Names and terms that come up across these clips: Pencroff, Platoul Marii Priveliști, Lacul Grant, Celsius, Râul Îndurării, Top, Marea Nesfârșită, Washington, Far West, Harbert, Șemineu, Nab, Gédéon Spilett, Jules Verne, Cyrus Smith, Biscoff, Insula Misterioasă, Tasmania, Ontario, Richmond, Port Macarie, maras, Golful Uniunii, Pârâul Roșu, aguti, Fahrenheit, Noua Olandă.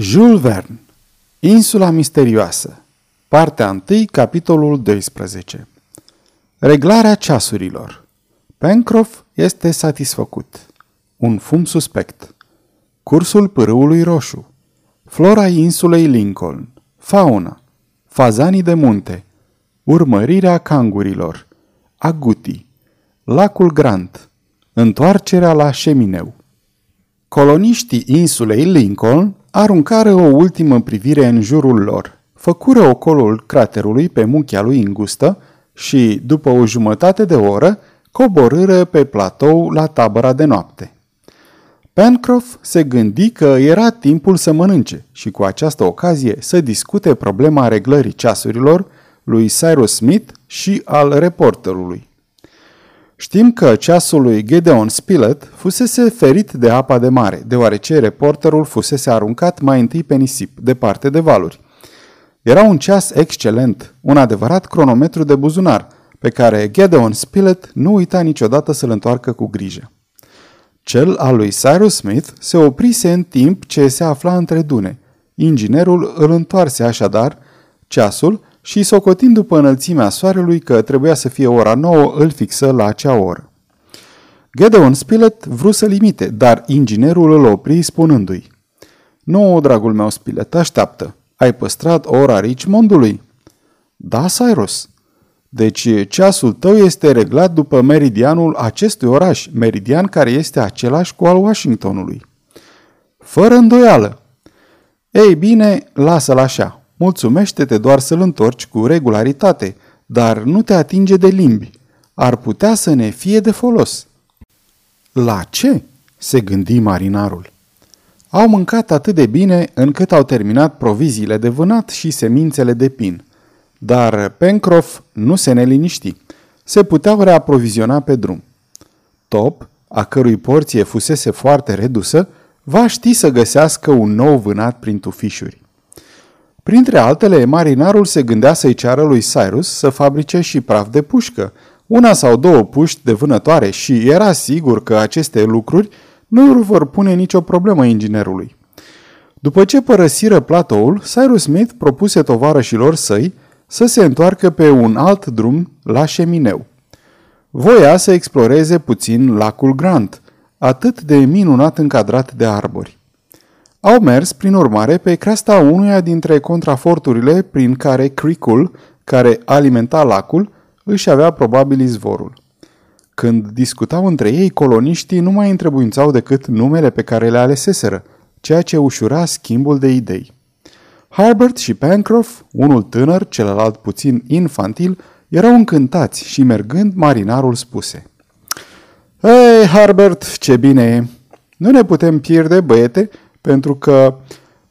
Jules Verne, Insula Misterioasă, partea 1, capitolul 12. Reglarea ceasurilor. Pencroff este satisfăcut. Un fum suspect. Cursul Pârâului Roșu. Flora insulei Lincoln. Fauna. Fazanii de munte. Urmărirea cangurilor. Aguti. Lacul Grant. Întoarcerea la Șemineu. Coloniștii insulei Lincoln aruncară o ultimă privire în jurul lor, făcură ocolul craterului pe muchea lui îngustă și, după o jumătate de oră, coborâră pe platou la tabăra de noapte. Pencroff se gândi că era timpul să mănânce și cu această ocazie să discute problema reglării ceasurilor lui Cyrus Smith și al reporterului. Știm că ceasul lui Gédéon Spilett fusese ferit de apa de mare, deoarece reporterul fusese aruncat mai întâi pe nisip, departe de valuri. Era un ceas excelent, un adevărat cronometru de buzunar, pe care Gédéon Spilett nu uita niciodată să-l întoarcă cu grijă. Cel al lui Cyrus Smith se oprise în timp ce se afla între dune. Inginerul îl întoarse așadar ceasul și, socotind după înălțimea soarelui că trebuia să fie ora 9, îl fixă la acea oră. Gédéon Spilett vrut să-l imite, dar inginerul îl opri spunându-i: "Nu, dragul meu Spilett, așteaptă. Ai păstrat ora Richmondului?" "Da, Cyrus." "Deci ceasul tău este reglat după meridianul acestui oraș, meridian care este același cu al Washingtonului." "Fără îndoială." "Ei bine, lasă-l așa. Mulțumește-te doar să-l întorci cu regularitate, dar nu te atinge de limbi. Ar putea să ne fie de folos." La ce? Se gândi marinarul. Au mâncat atât de bine încât au terminat proviziile de vânat și semințele de pin. Dar Pencroff nu se neliniști. Se puteau reaproviziona pe drum. Top, a cărui porție fusese foarte redusă, va ști să găsească un nou vânat prin tufișuri. Printre altele, marinarul se gândea să-i ceară lui Cyrus să fabrice și praf de pușcă, una sau două puști de vânătoare, și era sigur că aceste lucruri nu vor pune nicio problemă inginerului. După ce părăsiră platoul, Cyrus Smith propuse tovarășilor săi să se întoarcă pe un alt drum la Șemineu. Voia să exploreze puțin lacul Grant, atât de minunat încadrat de arbori. Au mers, prin urmare, pe creasta unuia dintre contraforturile prin care creek-ul, care alimenta lacul, își avea probabil izvorul. Când discutau între ei, coloniștii nu mai întrebuințau decât numele pe care le aleseseră, ceea ce ușura schimbul de idei. Harbert și Pencroff, unul tânăr, celălalt puțin infantil, erau încântați și, mergând, marinarul spuse: "Hei, Harbert, ce bine e! Nu ne putem pierde, băiete, pentru că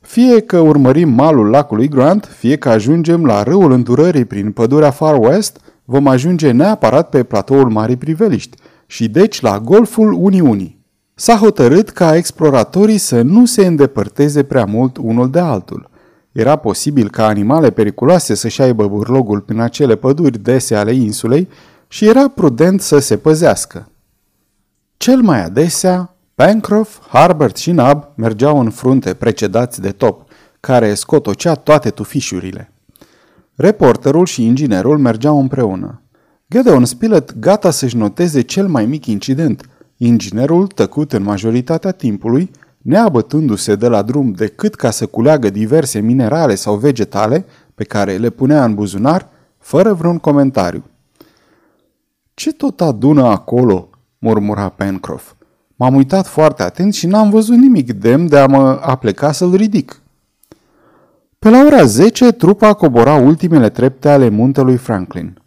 fie că urmărim malul lacului Grant, fie că ajungem la Râul Îndurării prin pădurea Far West, vom ajunge neapărat pe Platoul Marii Priveliști și deci la Golful Uniunii." S-a hotărât ca exploratorii să nu se îndepărteze prea mult unul de altul. Era posibil ca animale periculoase să-și aibă burlogul prin acele păduri dese ale insulei și era prudent să se păzească. Cel mai adesea, Pencroff, Harbert și Nab mergeau în frunte, precedați de Top, care scotocea toate tufișurile. Reporterul și inginerul mergeau împreună. Gédéon Spilett gata să-și noteze cel mai mic incident, inginerul tăcut în majoritatea timpului, neabătându-se de la drum decât ca să culeagă diverse minerale sau vegetale pe care le punea în buzunar, fără vreun comentariu. "Ce tot adună acolo?" murmura Pencroff. "M-am uitat foarte atent și n-am văzut nimic demn de a mă apleca să-l ridic." Pe la ora 10, trupa cobora ultimele trepte ale muntelui Franklin.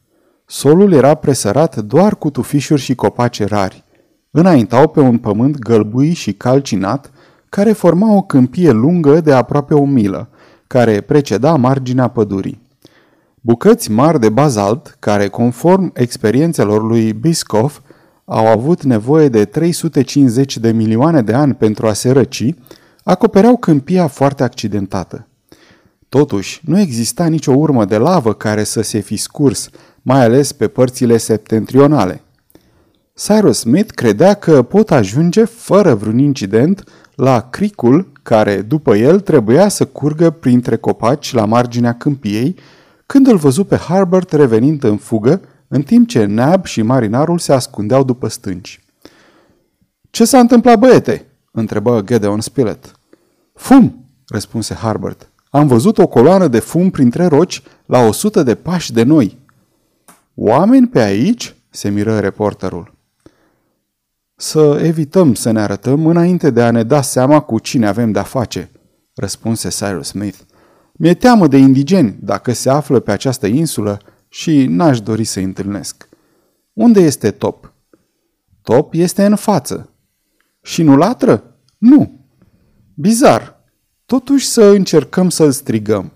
Solul era presărat doar cu tufișuri și copaci rari. Înaintau pe un pământ gălbui și calcinat, care forma o câmpie lungă de aproape 1 milă, care preceda marginea pădurii. Bucăți mari de bazalt, care, conform experiențelor lui Biscoff, au avut nevoie de 350 de milioane de ani pentru a se răci, acopereau câmpia foarte accidentată. Totuși, nu exista nicio urmă de lavă care să se fi scurs, mai ales pe părțile septentrionale. Cyrus Smith credea că pot ajunge, fără vreun incident, la creek-ul care, după el, trebuia să curgă printre copaci la marginea câmpiei, când îl văzu pe Harbert revenind în fugă, în timp ce Nab și marinarul se ascundeau după stânci. "Ce s-a întâmplat, băiete?" întrebă Gédéon Spilett. "Fum!" răspunse Harbert. "Am văzut o coloană de fum printre roci la 100 de pași de noi." "Oameni pe aici?" se miră reporterul. "Să evităm să ne arătăm înainte de a ne da seama cu cine avem de-a face," răspunse Cyrus Smith. "Mi-e teamă de indigeni dacă se află pe această insulă și n-aș dori să-i întâlnesc." "Unde este Top?" "Top este în față." "Și nu latră?" "Nu." "Bizar. Totuși să încercăm să-l strigăm."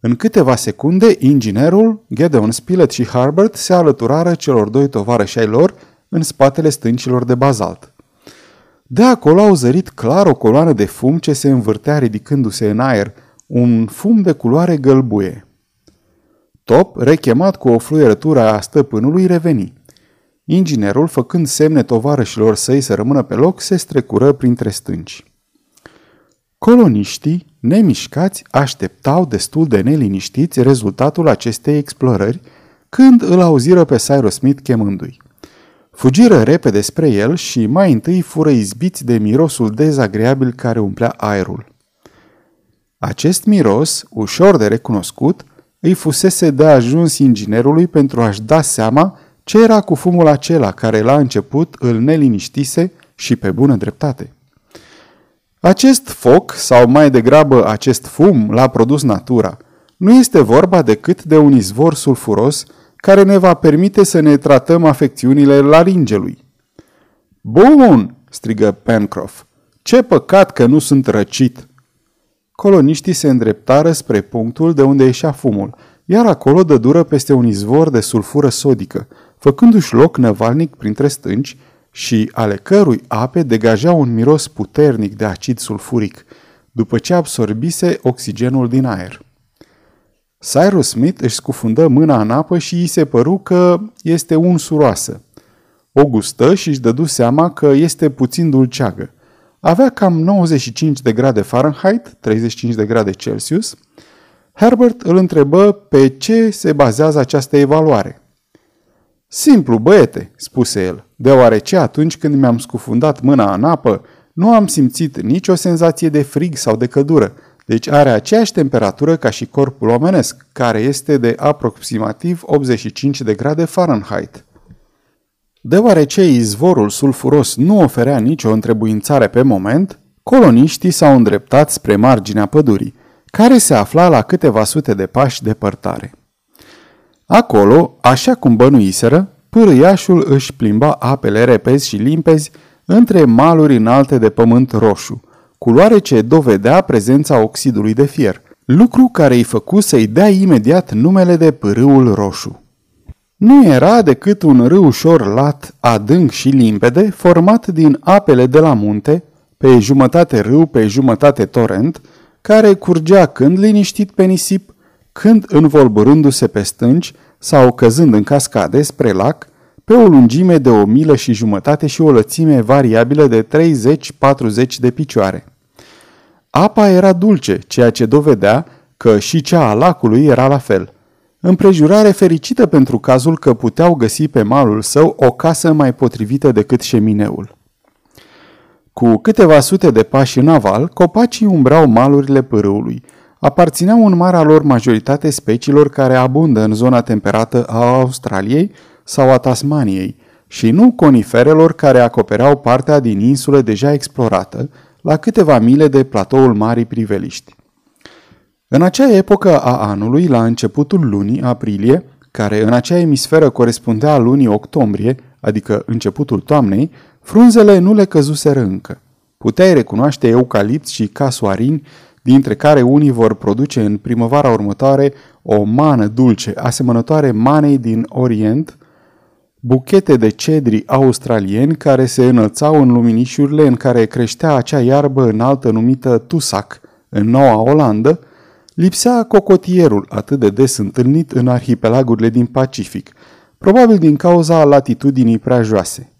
În câteva secunde, inginerul, Gédéon Spilett și Harbert se alăturară celor doi tovarăși ai lor în spatele stâncilor de bazalt. De acolo au zărit clar o coloană de fum ce se învârtea ridicându-se în aer, un fum de culoare gălbuie. Top, rechemat cu o fluierătură a stăpânului, reveni. Inginerul, făcând semne tovarășilor săi să rămână pe loc, se strecură printre stânci. Coloniștii, nemișcați, așteptau destul de neliniștiți rezultatul acestei explorări când îl auziră pe Cyrus Smith chemându-i. Fugiră repede spre el și mai întâi fură izbiți de mirosul dezagreabil care umplea aerul. Acest miros, ușor de recunoscut, îi fusese de ajuns inginerului pentru a-și da seama ce era cu fumul acela care la început îl neliniștise și pe bună dreptate. Acest foc, sau mai degrabă acest fum, l-a produs natura. Nu este vorba decât de un izvor sulfuros care ne va permite să ne tratăm afecțiunile laringelui. "Bun!" strigă Pencroff. "Ce păcat că nu sunt răcit!" Coloniștii se îndreptară spre punctul de unde ieșea fumul, iar acolo dă dură peste un izvor de sulfură sodică, făcându-și loc năvalnic printre stânci, și ale cărui ape degaja un miros puternic de acid sulfuric, după ce absorbise oxigenul din aer. Cyrus Smith își scufundă mâna în apă și îi se păru că este unsuroasă. O gustă și își dădu seama că este puțin dulceagă. Avea cam 95 de grade Fahrenheit, 35 de grade Celsius. Harbert îl întrebă pe ce se bazează această evaluare. "Simplu, băiete," spuse el, "deoarece atunci când mi-am scufundat mâna în apă, nu am simțit nicio senzație de frig sau de căldură, deci are aceeași temperatură ca și corpul omenesc, care este de aproximativ 85 de grade Fahrenheit." Deoarece izvorul sulfuros nu oferea nicio întrebuințare pe moment, coloniștii s-au îndreptat spre marginea pădurii, care se afla la câteva sute de pași depărtare. Acolo, așa cum bănuiseră, pârâiașul își plimba apele repezi și limpezi între maluri înalte de pământ roșu, culoare ce dovedea prezența oxidului de fier, lucru care îi făcu să-i dea imediat numele de Pârâul Roșu. Nu era decât un râu ușor lat, adânc și limpede, format din apele de la munte, pe jumătate râu, pe jumătate torent, care curgea când liniștit pe nisip, când învolburându-se pe stânci sau căzând în cascade spre lac, pe o lungime de 1,5 mile și o lățime variabilă de 30-40 de picioare. Apa era dulce, ceea ce dovedea că și cea a lacului era la fel. Împrejurare fericită pentru cazul că puteau găsi pe malul său o casă mai potrivită decât Șemineul. Cu câteva sute de pași în aval, copacii umbreau malurile pârâului. Aparțineau în marea lor majoritate speciilor care abundă în zona temperată a Australiei sau a Tasmaniei și nu coniferelor care acopereau partea din insulă deja explorată, la câteva mile de platoul Marii Priveliști. În acea epocă a anului, la începutul lunii aprilie, care în acea emisferă corespundea lunii octombrie, adică începutul toamnei, frunzele nu le căzuseră încă. Puteai recunoaște eucalipți și casuarini, dintre care unii vor produce în primăvara următoare o mană dulce, asemănătoare manei din Orient, buchete de cedri australieni care se înălțau în luminișurile în care creștea acea iarbă înaltă numită tusac, în Noua Olandă, lipsea cocotierul atât de des întâlnit în arhipelagurile din Pacific, probabil din cauza latitudinii prea joase.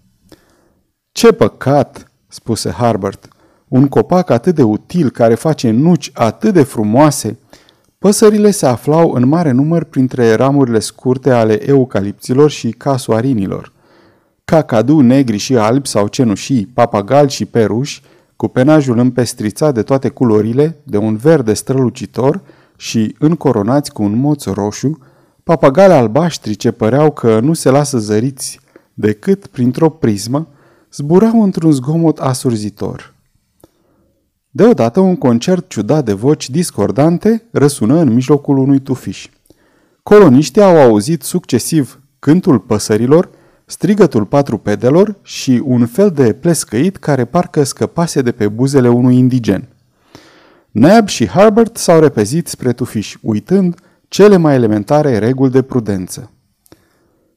"Ce păcat!" spuse Harbert. Un copac atât de util, care face nuci atât de frumoase. Păsările se aflau în mare număr printre ramurile scurte ale eucalipților și casuarinilor. Cacadu negri și albi sau cenușii, papagali și peruși, cu penajul împestrițat de toate culorile, de un verde strălucitor și încoronați cu un moț roșu, papagali albaștri ce păreau că nu se lasă zăriți decât printr-o prismă, zburau într-un zgomot asurzitor. Deodată un concert ciudat de voci discordante răsună în mijlocul unui tufiș. Coloniștii au auzit succesiv cântul păsărilor, strigătul patrupedelor și un fel de plescăit care parcă scăpase de pe buzele unui indigen. Nab și Harbert s-au repezit spre tufiș, uitând cele mai elementare reguli de prudență.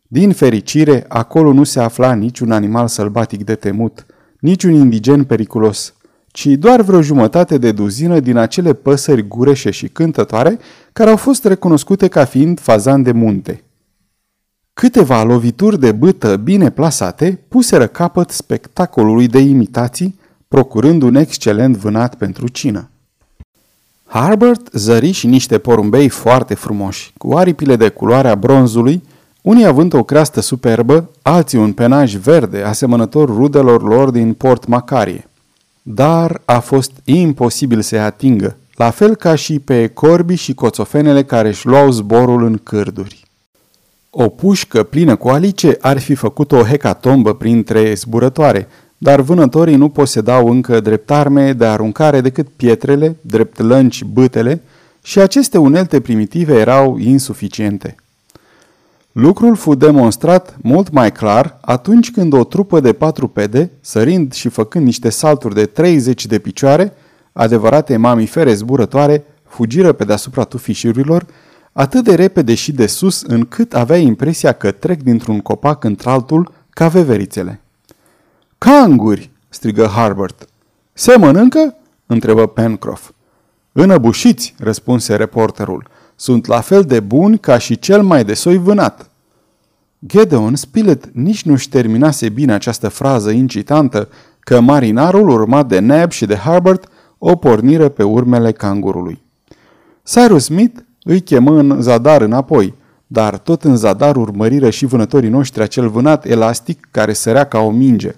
Din fericire, acolo nu se afla niciun animal sălbatic de temut, niciun indigen periculos, ci doar vreo jumătate de duzină din acele păsări gureșe și cântătoare care au fost recunoscute ca fiind fazan de munte. Câteva lovituri de bâtă bine plasate puseră capăt spectacolului de imitații, procurând un excelent vânat pentru cină. Harbert zări și niște porumbei foarte frumoși, cu aripile de culoarea bronzului, unii având o creastă superbă, alții un penaj verde, asemănător rudelor lor din Port Macarie. Dar a fost imposibil să-i atingă, la fel ca și pe corbii și coțofenele care își luau zborul în cârduri. O pușcă plină cu alice ar fi făcut o hecatombă printre zburătoare, dar vânătorii nu posedau încă drept arme de aruncare decât pietrele, drept lănci bâtele, și aceste unelte primitive erau insuficiente. Lucrul fu demonstrat mult mai clar atunci când o trupă de patrupede, sărind și făcând niște salturi de 30 de picioare, adevărate mamifere zburătoare, fugiră pe deasupra tufișurilor, atât de repede și de sus, încât avea impresia că trec dintr-un copac într-altul ca veverițele. "Canguri!" strigă Harbert. "Se mănâncă?" întrebă Pencroff. "Înăbușiți!" răspunse reporterul. "Sunt la fel de buni ca și cel mai de soi vânat." Gédéon Spilett nici nu-și terminase bine această frază incitantă, că marinarul, urmat de Nab și de Harbert, o porniră pe urmele cangurului. Cyrus Smith îi chemă în zadar înapoi, dar tot în zadar urmăriră și vânătorii noștri acel vânat elastic care sărea ca o minge.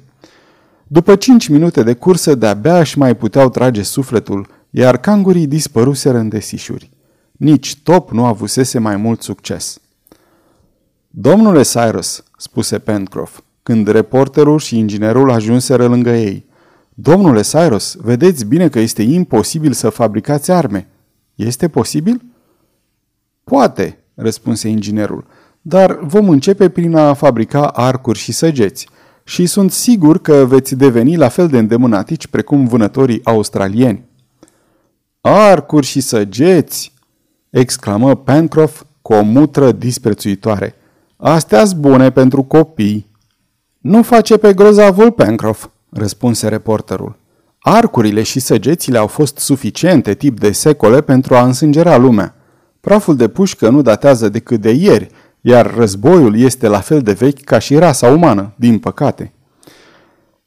După 5 minute de cursă, de-abia își mai puteau trage sufletul, iar cangurii dispăruseră în desișuri. Nici Top nu avusese mai mult succes. "Domnule Cyrus," spuse Pencroff, când reporterul și inginerul ajunseră lângă ei, "Domnule Cyrus, vedeți bine că este imposibil să fabricați arme. Este posibil?" "Poate," răspunse inginerul, "dar vom începe prin a fabrica arcuri și săgeți și sunt sigur că veți deveni la fel de îndemânatici precum vânătorii australieni." "Arcuri și săgeți!" exclamă Pencroff cu o mutră disprețuitoare. "Astea-s bune pentru copii." "Nu face pe grozavul, Pencroff," răspunse reporterul. "Arcurile și săgețile au fost suficiente timp de secole pentru a însângera lumea. Praful de pușcă nu datează decât de ieri, iar războiul este la fel de vechi ca și rasa umană, din păcate."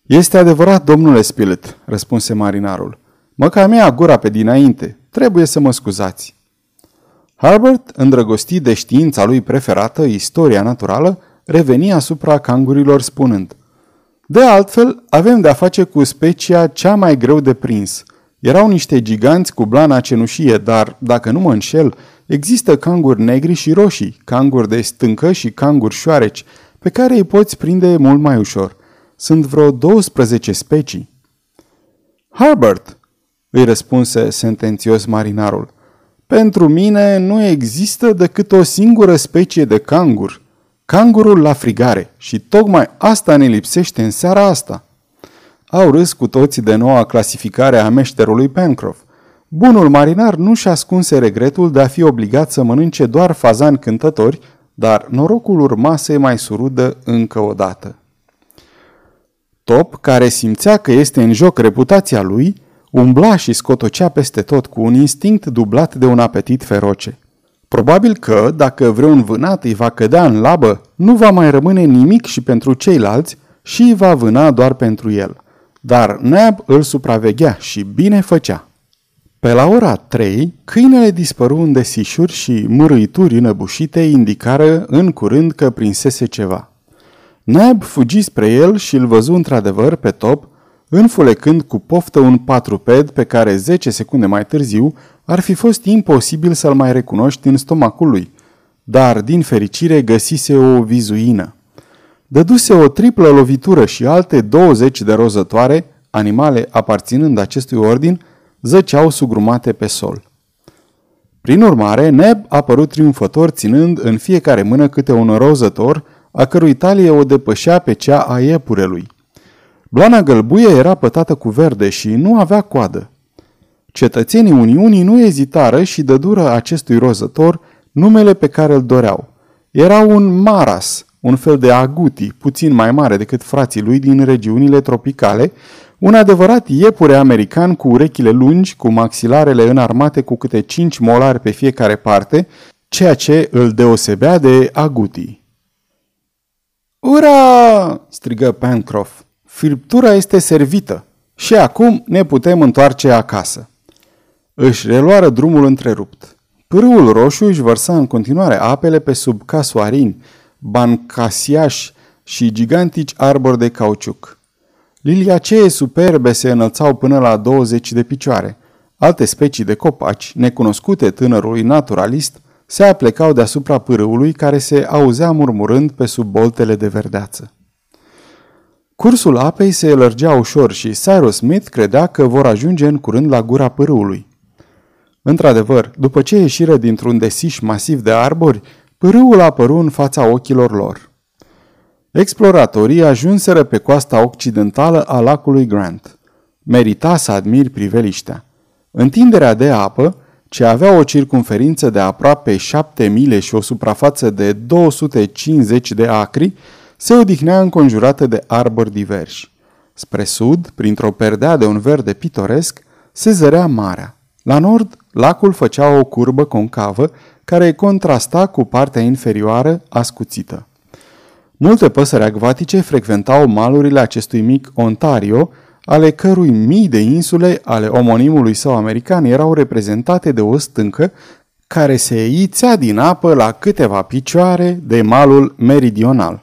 "Este adevărat, domnule Spilett," răspunse marinarul. "Mă cam ia gura pe dinainte. Trebuie să mă scuzați." Harbert, îndrăgostit de știința lui preferată, istoria naturală, reveni asupra cangurilor spunând: "De altfel, avem de-a face cu specia cea mai greu de prins. Erau niște giganți cu blana cenușie, dar, dacă nu mă înșel, există canguri negri și roșii, canguri de stâncă și canguri șoareci, pe care îi poți prinde mult mai ușor. Sunt vreo 12 specii." "Harbert," îi răspunse sentențios marinarul, "pentru mine nu există decât o singură specie de cangur, cangurul la frigare, și tocmai asta ne lipsește în seara asta." Au râs cu toții de noua clasificare a meșterului Pencroff. Bunul marinar nu și ascunse regretul de a fi obligat să mănânce doar fazani cântători, dar norocul urma să-i mai surudă încă o dată. Top, care simțea că este în joc reputația lui, umbla și scotocea peste tot cu un instinct dublat de un apetit feroce. Probabil că, dacă vreun vânat îi va cădea în labă, nu va mai rămâne nimic și pentru ceilalți și îi va vâna doar pentru el. dar Nab îl supraveghea și bine făcea. Pe la ora 3, câinele dispăru în desișuri și mârâituri înăbușite indicară în curând că prinsese ceva. Nab fugi spre el și îl văzu într-adevăr pe Top, înfulecând cu poftă un patruped pe care 10 secunde mai târziu ar fi fost imposibil să-l mai recunoști în stomacul lui, dar din fericire găsise o vizuină. Dăduse o triplă lovitură și alte 20 de rozătoare, animale aparținând acestui ordin, zăceau sugrumate pe sol. Prin urmare, Neb apăru triumfător ținând în fiecare mână câte un rozător, a cărui talie o depășea pe cea a iepurelui. Blana gălbuie era pătată cu verde și nu avea coadă. Cetățenii Uniunii nu ezitară și dădură acestui rozător numele pe care îl doreau. Era un maras, un fel de aguti, puțin mai mare decât frații lui din regiunile tropicale, un adevărat iepure american cu urechile lungi, cu maxilarele înarmate cu câte 5 molari pe fiecare parte, ceea ce îl deosebea de aguti. Ura! Strigă Pencroff. Friptura este servită și acum ne putem întoarce acasă. Își reluară drumul întrerupt. Pârâul Roșu își vărsa în continuare apele pe sub casuarini, bancasiași și gigantici arbori de cauciuc. Liliacee superbe se înălțau până la 20 de picioare. Alte specii de copaci, necunoscute tânărului naturalist, se aplecau deasupra pârâului care se auzea murmurând pe sub boltele de verdeață. Cursul apei se lărgea ușor și Cyrus Smith credea că vor ajunge în curând la gura pârâului. Într-adevăr, după ce ieșiră dintr-un desiș masiv de arbori, pârâul apăru în fața ochilor lor. Exploratorii ajunseră pe coasta occidentală a lacului Grant. Merita să admiri priveliștea. Întinderea de apă, ce avea o circumferință de aproape 7 mile și o suprafață de 250 de acri, se odihnea înconjurată de arbori diversi. Spre sud, printr-o perdea de un verde pitoresc, se zărea marea. La nord, lacul făcea o curbă concavă care contrasta cu partea inferioară ascuțită. Multe păsări acvatice frecventau malurile acestui mic Ontario, ale cărui mii de insule ale omonimului său american erau reprezentate de o stâncă care se ițea din apă la câteva picioare de malul meridional.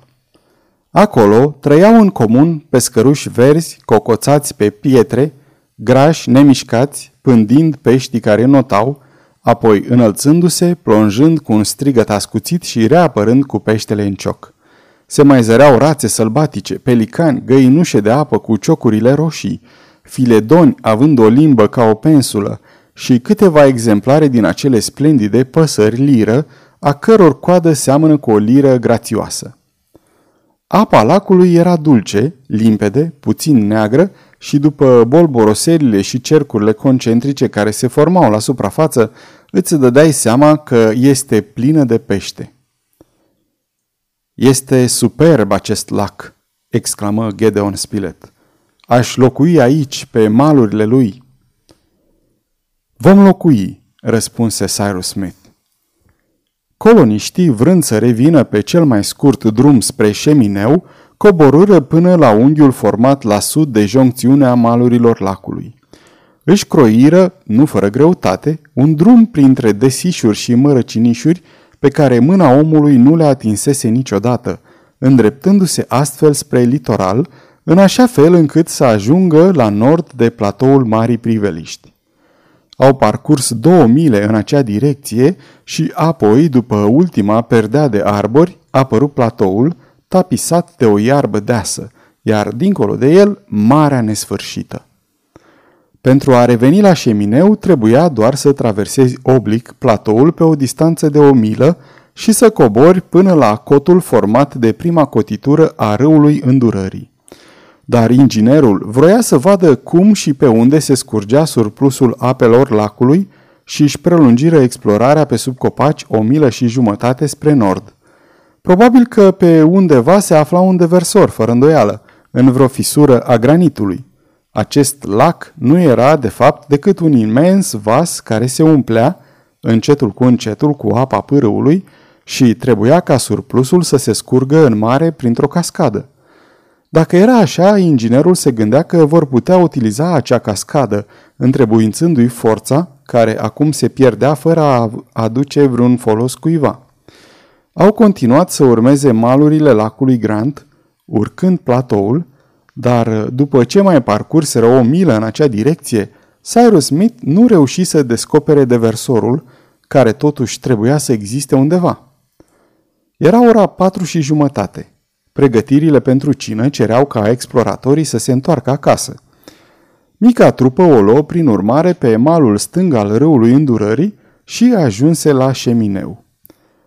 Acolo trăiau în comun pescăruși verzi, cocoțați pe pietre, grași nemișcați, pândind peștii care notau, apoi înălțându-se, plonjând cu un strigăt ascuțit și reapărând cu peștele în cioc. Se mai zăreau rațe sălbatice, pelicani, găinușe de apă cu ciocurile roșii, filedoni având o limbă ca o pensulă și câteva exemplare din acele splendide păsări liră, a căror coadă seamănă cu o liră grațioasă. Apa lacului era dulce, limpede, puțin neagră și după bolboroserile și cercurile concentrice care se formau la suprafață, îți dădeai seama că este plină de pește. Este superb acest lac, exclamă Gédéon Spilett. Aș locui aici, pe malurile lui. Vom locui, răspunse Cyrus Smith. Coloniștii, vrând să revină pe cel mai scurt drum spre Șemineu, coborâră până la unghiul format la sud de joncțiunea malurilor lacului. Își croiră, nu fără greutate, un drum printre desișuri și mărăcinișuri pe care mâna omului nu le atinsese niciodată, îndreptându-se astfel spre litoral, în așa fel încât să ajungă la nord de platoul Marii Priveliști. Au parcurs 2 mile în acea direcție și apoi, după ultima perdea de arbori, apărut platoul, tapisat de o iarbă deasă, iar dincolo de el, Marea Nesfârșită. Pentru a reveni la Șemineu, trebuia doar să traversezi oblic platoul pe o distanță de 1 milă și să cobori până la cotul format de prima cotitură a Râului Îndurării. Dar inginerul vroia să vadă cum și pe unde se scurgea surplusul apelor lacului și își prelungiră explorarea pe sub copaci 1,5 mile spre nord. Probabil că pe undeva se afla un deversor, fără îndoială, în vreo fisură a granitului. Acest lac nu era, de fapt, decât un imens vas care se umplea, încetul cu apa pârâului și trebuia ca surplusul să se scurgă în mare printr-o cascadă. Dacă era așa, inginerul se gândea că vor putea utiliza acea cascadă, întrebuințându-i forța, care acum se pierdea fără a aduce vreun folos cuiva. Au continuat să urmeze malurile lacului Grant, urcând platoul, dar după ce mai parcurseră o milă în acea direcție, Cyrus Smith nu reuși să descopere deversorul, care totuși trebuia să existe undeva. Era ora 4:30. Pregătirile pentru cină cereau ca exploratorii să se întoarcă acasă. Mica trupă o luă prin urmare pe malul stâng al râului Îndurării și ajunse la Șemineu.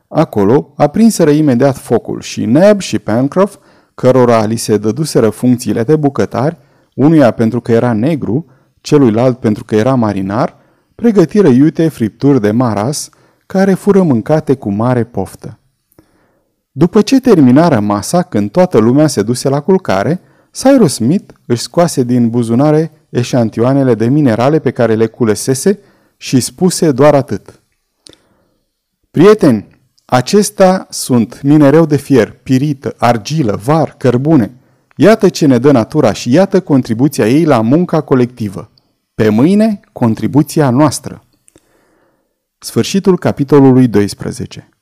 Acolo aprinseră imediat focul și Nab și Pencroff, cărora li se dăduseră funcțiile de bucătari, unuia pentru că era negru, celuilalt pentru că era marinar, pregătiră iute fripturi de maras, care fură mâncate cu mare poftă. După ce terminară masa, când toată lumea se duse la culcare, Cyrus Smith își scoase din buzunare eșantioanele de minerale pe care le culesese și spuse doar atât: "Prieteni, acestea sunt minereu de fier, pirită, argilă, var, cărbune. Iată ce ne dă natura și iată contribuția ei la munca colectivă. Pe mâine, contribuția noastră." Sfârșitul capitolului 12.